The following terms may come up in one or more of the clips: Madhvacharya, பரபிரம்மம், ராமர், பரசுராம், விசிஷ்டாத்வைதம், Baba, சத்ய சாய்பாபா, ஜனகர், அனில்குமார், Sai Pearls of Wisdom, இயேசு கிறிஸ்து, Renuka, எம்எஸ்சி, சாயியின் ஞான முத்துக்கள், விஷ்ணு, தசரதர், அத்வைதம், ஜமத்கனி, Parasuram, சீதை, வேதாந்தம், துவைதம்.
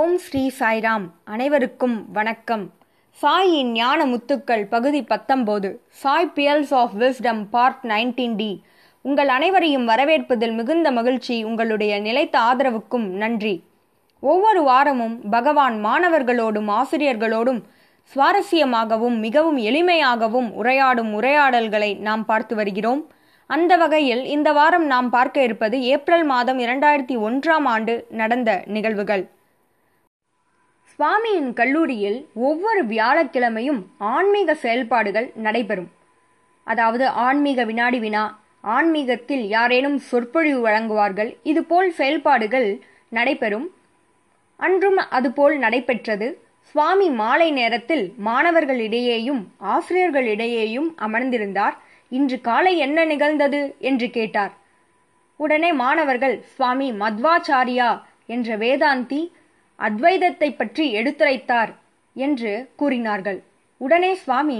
ஓம் ஸ்ரீ சாய்ராம். அனைவருக்கும் வணக்கம். சாயின் ஞான முத்துக்கள் பகுதி 19, Sai pearls of wisdom part 19D. உங்கள் அனைவரையும் வரவேற்பதில் மிகுந்த மகிழ்ச்சி. உங்களுடைய நிலைத்த ஆதரவுக்கும் நன்றி. ஒவ்வொரு வாரமும் பகவான் மாணவர்களோடும் ஆசிரியர்களோடும் சுவாரஸ்யமாகவும் மிகவும் எளிமையாகவும் உரையாடும் உரையாடல்களை நாம் பார்த்து வருகிறோம். அந்த வகையில் இந்த வாரம் நாம் பார்க்க இருப்பது ஏப்ரல் மாதம் 2001ஆம் ஆண்டு நடந்த நிகழ்வுகள். சுவாமியின் கல்லூரியில் ஒவ்வொரு வியாழக்கிழமையும் ஆன்மீக செயல்பாடுகள் நடைபெறும். அதாவது ஆன்மீக வினாடி வினா, ஆன்மீகத்தில் யாரேனும் சொற்பொழிவு வழங்குவார்கள். இதுபோல் செயல்பாடுகள் நடைபெறும். அன்றும் அதுபோல் நடைபெற்றது. சுவாமி மாலை நேரத்தில் மாணவர்களிடையேயும் ஆசிரியர்களிடையேயும் அமர்ந்திருந்தார். இன்று காலை என்ன நிகழ்ந்தது என்று கேட்டார். உடனே மாணவர்கள் சுவாமி மத்வாச்சாரியா என்ற வேதாந்தி அத்வைதத்தை பற்றி எடுத்துரைத்தார் என்று கூறினார்கள். உடனே சுவாமி,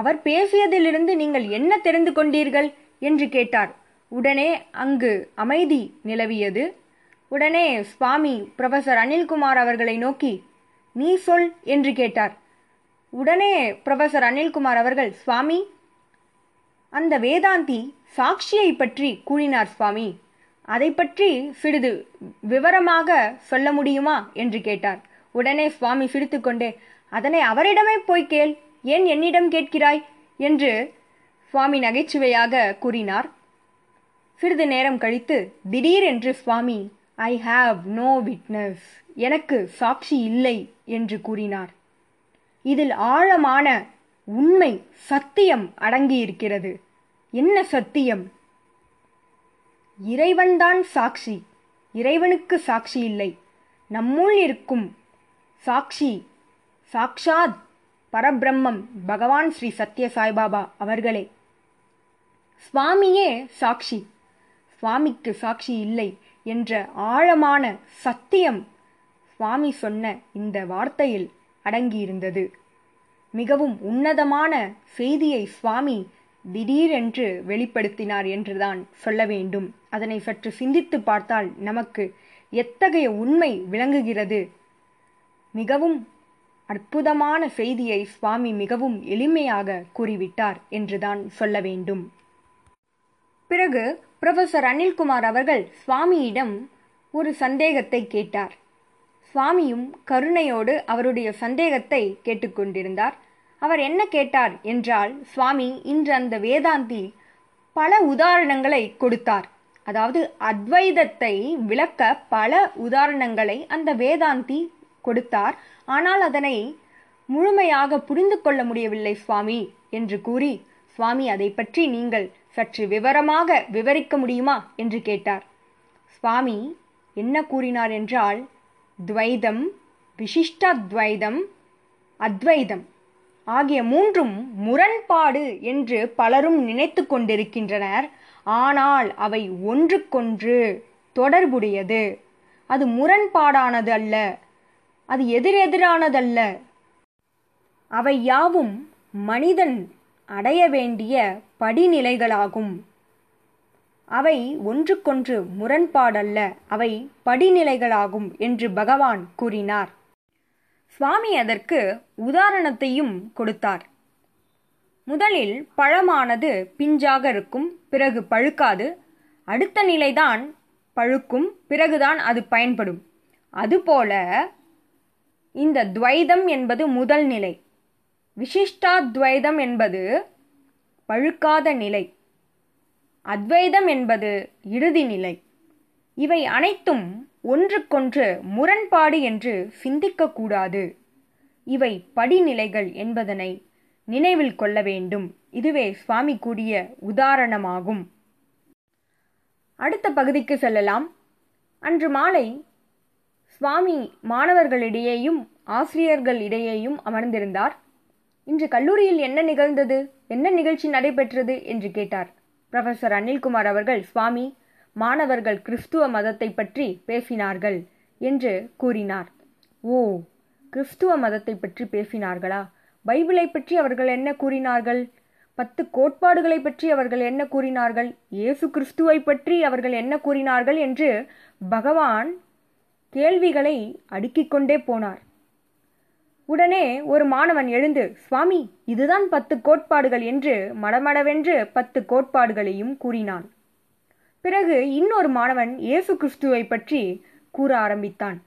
அவர் பேசியதிலிருந்து நீங்கள் என்ன தெரிந்து கொண்டீர்கள் என்று கேட்டார். உடனே அங்கு அமைதி நிலவியது. உடனே சுவாமி புரொஃபசர் அனில்குமார் அவர்களை நோக்கி, நீ சொல் என்று கேட்டார். உடனே புரொஃபசர் அனில்குமார் அவர்கள், சுவாமி, அந்த வேதாந்தி சாட்சியை பற்றி கூறினார் சுவாமி, அதை பற்றி சிறிது விவரமாக சொல்ல முடியுமா என்று கேட்டார். உடனே சுவாமி சிரித்துக்கொண்டே, அதனை அவரிடமே போய் கேள், ஏன் என்னிடம் கேட்கிறாய் என்று சுவாமி நகைச்சுவையாக கூறினார். சிறிது நேரம் கழித்து திடீரென்று Swami, I have no witness, எனக்கு சாட்சி இல்லை என்று கூறினார். இதில் ஆழமான உண்மை, சத்தியம் அடங்கியிருக்கிறது. என்ன சத்தியம்? இறைவன்தான் சாட்சி, இறைவனுக்கு சாட்சி இல்லை. நம்முள் இருக்கும் சாட்சி சாக்ஷாத் பரபிரம்மம் பகவான் ஸ்ரீ சத்ய சாய்பாபா அவர்களே. சுவாமியே சாட்சி, சுவாமிக்கு சாட்சி இல்லை என்ற ஆழமான சத்தியம் சுவாமி சொன்ன இந்த வார்த்தையில் அடங்கியிருந்தது. மிகவும் உன்னதமான செய்தியை சுவாமி திடீரென்று வெளிப்படுத்தினார் என்றுதான் சொல்ல வேண்டும். அதனை சற்று சிந்தித்து பார்த்தால் நமக்கு எத்தகைய உண்மை விளங்குகிறது. மிகவும் அற்புதமான செய்தியை சுவாமி மிகவும் எளிமையாக கூறிவிட்டார் என்றுதான் சொல்ல வேண்டும். பிறகு புரொஃபசர் அனில்குமார் அவர்கள் சுவாமியிடம் ஒரு சந்தேகத்தை கேட்டார். சுவாமியும் கருணையோடு அவருடைய சந்தேகத்தை கேட்டுக்கொண்டிருந்தார். அவர் என்ன கேட்டார் என்றால், சுவாமி இன்று அந்த வேதாந்தி பல உதாரணங்களை கொடுத்தார். அதாவது அத்வைதத்தை விளக்க பல உதாரணங்களை அந்த வேதாந்தி கொடுத்தார். ஆனால் அதனை முழுமையாக புரிந்து கொள்ள முடியவில்லை சுவாமி என்று கூறி, சுவாமி அதை பற்றி நீங்கள் சற்று விவரமாக விவரிக்க முடியுமா என்று கேட்டார். சுவாமி என்ன கூறினார் என்றால், துவைதம், விசிஷ்டாத்வைதம், அத்வைதம் ஆகிய மூன்றும் முரண்பாடு என்று பலரும் நினைத்து கொண்டிருக்கின்றனர். ஆனால் அவை ஒன்றுக்கொன்று தொடர்புடையது. அது முரண்பாடானது அல்ல, அது எதிரெதிரானதல்ல. அவை யாவும் மனிதன் அடைய வேண்டிய படிநிலைகளாகும். அவை ஒன்றுக்கொன்று முரண்பாடல்ல, அவை படிநிலைகளாகும் என்று பகவான் கூறினார். சுவாமி அதற்கு உதாரணத்தையும் கொடுத்தார். முதலில் பழமானது பிஞ்சாக இருக்கும், பிறகு பழுக்காது, அடுத்த நிலைதான் பழுக்கும், பிறகுதான் அது பயன்படும். அதுபோல இந்த துவைதம் என்பது முதல் நிலை, விசிஷ்டாத்வைதம் என்பது பழுக்காத நிலை, அத்வைதம் என்பது இறுதி நிலை. இவை அனைத்தும் ஒன்றுக்கொன்று முரண்பாடு என்று சிந்திக்கக்கூடாது. இவை படிநிலைகள் என்பதனை நினைவில் கொள்ள வேண்டும். இதுவே சுவாமி கூறிய உதாரணமாகும். அடுத்த பகுதிக்கு செல்லலாம். அன்று மாலை சுவாமி மாணவர்களிடையேயும் ஆசிரியர்களிடையேயும் அமர்ந்திருந்தார். இன்று கல்லூரியில் என்ன நிகழ்ந்தது, என்ன நிகழ்ச்சி நடைபெற்றது என்று கேட்டார். புரொஃபசர் அனில்குமார் அவர்கள், சுவாமி, மாணவர்கள் கிறிஸ்துவ மதத்தை பற்றி பேசினார்கள் என்று கூறினார். ஓ, கிறிஸ்துவ மதத்தை பற்றி பேசினார்களா? பைபிளை பற்றி அவர்கள் என்ன கூறினார்கள்? 10 கோட்பாடுகளை பற்றி அவர்கள் என்ன கூறினார்கள்? இயேசு கிறிஸ்துவை பற்றி அவர்கள் என்ன கூறினார்கள் என்று பகவான் கேள்விகளை அடுக்கிக்கொண்டே போனார். உடனே ஒரு மாணவன் எழுந்து, சுவாமி, இதுதான் 10 கோட்பாடுகள் என்று மடமடவென்று 10 கோட்பாடுகளையும் கூறினான். பிறகு இன்னொரு மாணவன் இயேசு கிறிஸ்துவை பற்றி கூற ஆரம்பித்தான்.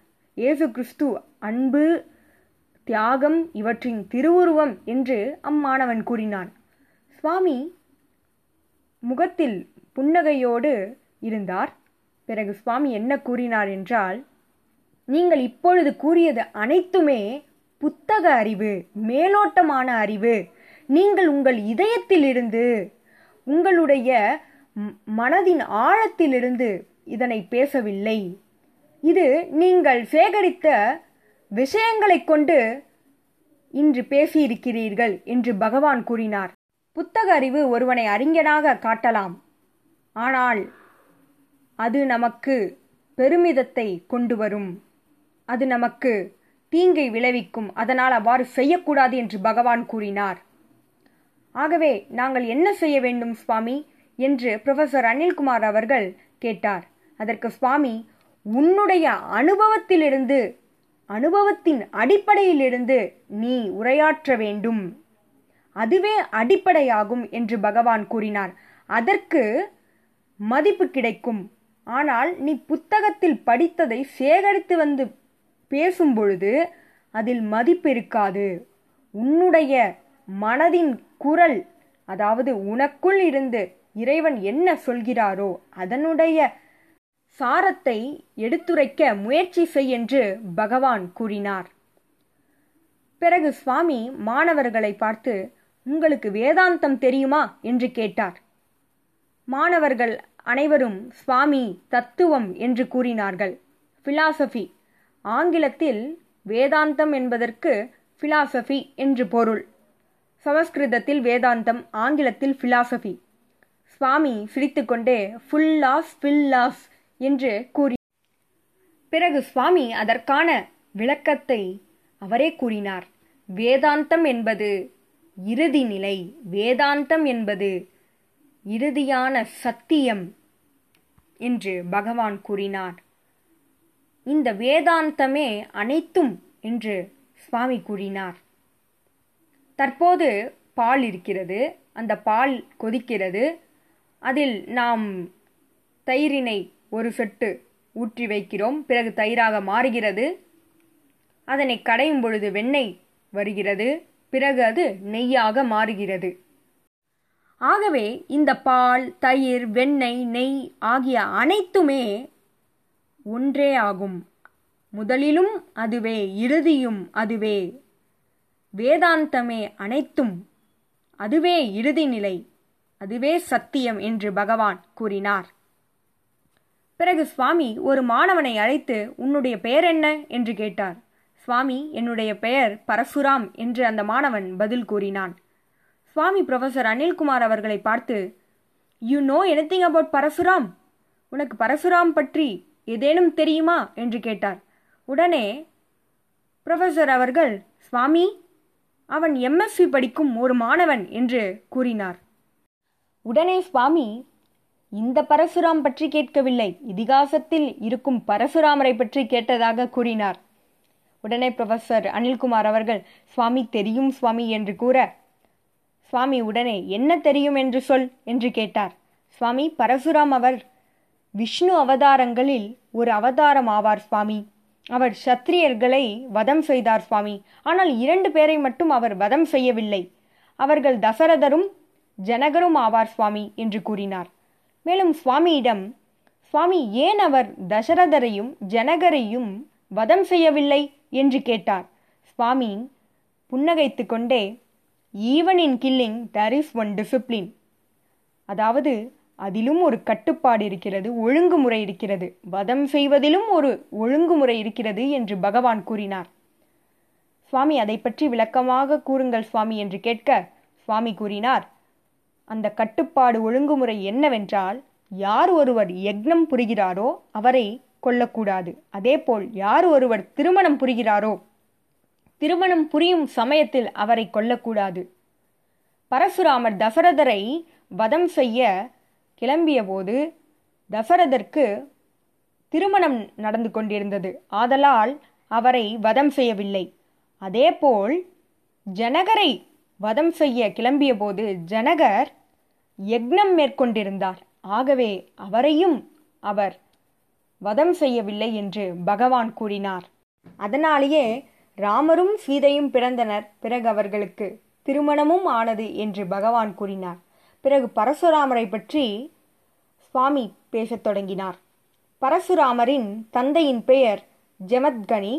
இயேசு கிறிஸ்து அன்பு, தியாகம் இவற்றின் திருவுருவம் என்று அம்மாணவன் கூறினான். சுவாமி முகத்தில் புன்னகையோடு இருந்தார். பிறகு சுவாமி என்ன கூறினார் என்றால், நீங்கள் இப்பொழுது கூறியது அனைத்துமே புத்தக அறிவு, மேலோட்டமான அறிவு. நீங்கள் உங்கள் இதயத்திலிருந்து, உங்களுடைய மனதின் ஆழத்திலிருந்து இதனை பேசவில்லை. இது நீங்கள் சேகரித்த விஷயங்களை கொண்டு இன்று பேசியிருக்கிறீர்கள் என்று பகவான் கூறினார். புத்தக அறிவு ஒருவனை அறிஞனாக காட்டலாம், ஆனால் அது நமக்கு பெருமிதத்தை கொண்டு வரும், அது நமக்கு தீங்கை விளைவிக்கும். அதனால் அவ்வாறு செய்யக்கூடாது என்று பகவான் கூறினார். ஆகவே நாங்கள் என்ன செய்ய வேண்டும் சுவாமி என்று புரொஃபசர் அனில்குமார் அவர்கள் கேட்டார். அதற்கு சுவாமி, உன்னுடைய அனுபவத்திலிருந்து, அனுபவத்தின் அடிப்படையிலிருந்து நீ உரையாற்ற வேண்டும், அதுவே அடிப்படையாகும் என்று பகவான் கூறினார். அதற்கு மதிப்பு கிடைக்கும். ஆனால் நீ புத்தகத்தில் படித்ததை சேகரித்து வந்து பேசும் பொழுது அதில் மதிப்பு இருக்காது. உன்னுடைய மனதின் குரல், அதாவது உனக்குள் இருந்து இறைவன் என்ன சொல்கிறாரோ அதனுடைய சாரத்தை எடுத்துரைக்க முயற்சி செய் என்று பகவான் கூறினார். பிறகு சுவாமி மாணவர்களை பார்த்து, உங்களுக்கு வேதாந்தம் தெரியுமா என்று கேட்டார். மாணவர்கள் அனைவரும் சுவாமி தத்துவம் என்று கூறினார்கள். பிலாசபி, ஆங்கிலத்தில் வேதாந்தம் என்பதற்கு பிலாசபி என்று பொருள். சமஸ்கிருதத்தில் வேதாந்தம், ஆங்கிலத்தில் பிலாசபி. சுவாமி சிரித்துக்கொண்டே ஃபுல்லாஸ் என்று கூறி பிறகு சுவாமி அதற்கான விளக்கத்தை அவரே கூறினார். வேதாந்தம் என்பது இறுதி நிலை, வேதாந்தம் என்பது இறுதியான சத்தியம் என்று பகவான் கூறினார். இந்த வேதாந்தமே அனைத்தும் என்று சுவாமி கூறினார். தற்போது பால் இருக்கிறது, அந்த பால் கொதிக்கிறது. அதில் நாம் தயிரினை ஒரு சொட்டு ஊற்றி வைக்கிறோம். பிறகு தயிராக மாறுகிறது. அதனை கடையும் பொழுது வெண்ணெய் வருகிறது. பிறகு அது நெய்யாக மாறுகிறது. ஆகவே இந்த பால், தயிர், வெண்ணெய், நெய் ஆகிய அனைத்துமே ஒன்றே ஆகும். முதலிலும் அதுவே, இறுதியும் அதுவே. வேதாந்தமே அனைத்தும், அதுவே இறுதி நிலை, அதுவே சத்தியம் என்று பகவான் கூறினார். பிறகு சுவாமி ஒரு மாணவனை அழைத்து, உன்னுடைய பெயர் என்ன என்று கேட்டார். சுவாமி, என்னுடைய பெயர் பரசுராம் என்று அந்த மாணவன் பதில் கூறினான். சுவாமி புரொஃபசர் அனில்குமார் அவர்களை பார்த்து, you know anything about பரசுராம், உனக்கு பரசுராம் பற்றி ஏதேனும் தெரியுமா என்று கேட்டார். உடனே புரொஃபசர் அவர்கள், சுவாமி, அவன் எம்எஸ்சி படிக்கும் ஒரு மாணவன் என்று கூறினார். உடனே சுவாமி, இந்த பரசுராம் பற்றி கேட்கவில்லை, இதிகாசத்தில் இருக்கும் பரசுராமரை பற்றி கேட்டதாக கூறினார். உடனே புரொஃபசர் அனில்குமார் அவர்கள், சுவாமி தெரியும் சுவாமி என்று கூற, சுவாமி உடனே என்ன தெரியும் என்று சொல் என்று கேட்டார். சுவாமி, பரசுராம் அவர் விஷ்ணு அவதாரங்களில் ஒரு அவதாரம் ஆவார் சுவாமி. அவர் சத்திரியர்களை வதம் செய்தார் சுவாமி. ஆனால் 2 பேரை மட்டும் அவர் வதம் செய்யவில்லை. அவர்கள் தசரதரும் ஜனகரும் ஆவார் சுவாமி என்று கூறினார். மேலும் சுவாமியிடம், சுவாமி ஏன் அவர் தசரதரையும் ஜனகரையும் வதம் செய்யவில்லை என்று கேட்டார். சுவாமி புன்னகைத்து கொண்டே, even in killing there is one discipline, அதாவது அதிலும் ஒரு கட்டுப்பாடு இருக்கிறது, ஒழுங்குமுறை இருக்கிறது, வதம் செய்வதிலும் ஒரு ஒழுங்குமுறை இருக்கிறது என்று பகவான் கூறினார். சுவாமி, அதை பற்றி விளக்கமாக கூறுங்கள் சுவாமி என்று கேட்க, சுவாமி கூறினார், அந்த கட்டுப்பாடு ஒழுங்குமுறை என்னவென்றால், யார் ஒருவர் யக்ஞம் புரிகிறாரோ அவரை கொல்லக்கூடாது. அதேபோல் யார் ஒருவர் திருமணம் புரிகிறாரோ திருமணம் புரியும் சமயத்தில் அவரை கொல்லக்கூடாது. பரசுராமர் தசரதரை வதம் செய்ய கிளம்பிய போது தசரதற்கு திருமணம் நடந்து கொண்டிருந்தது. ஆதலால் அவரை வதம் செய்யவில்லை. அதேபோல் ஜனகரை வதம் செய்ய கிளம்பிய போது ஜனகர் யக்ஞம் மேற்கொண்டிருந்தார். ஆகவே அவரையும் அவர் வதம் செய்யவில்லை என்று பகவான் கூறினார். அதனாலேயே ராமரும் சீதையும் பிறந்தனர், பிறகு அவர்களுக்கு திருமணமும் ஆனது என்று பகவான் கூறினார். பிறகு பரசுராமரை பற்றி சுவாமி பேசத் தொடங்கினார். பரசுராமரின் தந்தையின் பெயர் ஜமத்கனி,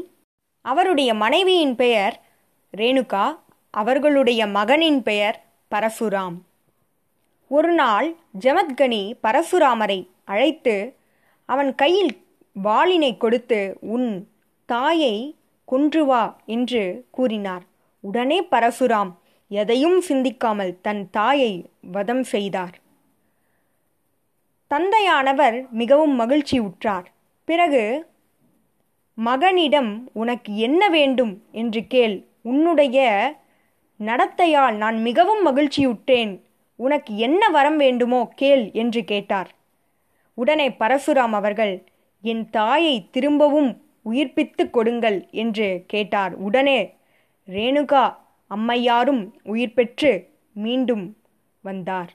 அவருடைய மனைவியின் பெயர் ரேணுகா, அவர்களுடைய மகனின் பெயர் பரசுராம். ஒரு நாள் ஜமத்கனி பரசுராமரை அழைத்து அவன் கையில் வாளினை கொடுத்து உன் தாயை கொன்று வா என்று கூறினார். உடனே பரசுராம் எதையும் சிந்திக்காமல் தன் தாயை வதம் செய்தார். தந்தையானவர் மிகவும் மகிழ்ச்சி உற்றார். பிறகு மகனிடம் உனக்கு என்ன வேண்டும் என்று கேள், உன்னுடைய நடத்தையால் நான் மிகவும் மகிழ்ச்சியுற்றேன், உனக்கு என்ன வரம் வேண்டுமோ கேள் என்று கேட்டார். உடனே பரசுராம் அவர்கள் என் தாயை திரும்பவும் உயிர்ப்பித்து கொடுங்கள் என்று கேட்டார். உடனே ரேணுகா அம்மையாரும் உயிர் பெற்று மீண்டும் வந்தார்.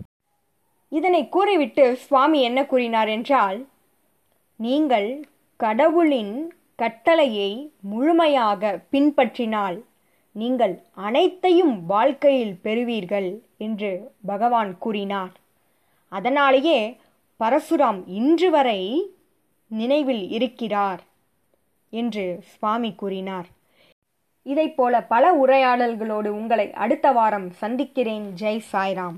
இதனை கூறிவிட்டு சுவாமி என்ன கூறினார் என்றால், நீங்கள் கடவுளின் கட்டளையை முழுமையாக பின்பற்றினால் நீங்கள் அனைத்தையும் வாழ்க்கையில் பெறுவீர்கள் என்று பகவான் கூறினார். அதனாலேயே பரசுராம் இன்று வரை நினைவில் இருக்கிறார் என்று சுவாமி கூறினார். இதைப்போல பல உரையாடல்களோடு உங்களை அடுத்த வாரம் சந்திக்கிறேன். ஜெய் சாய்ராம்.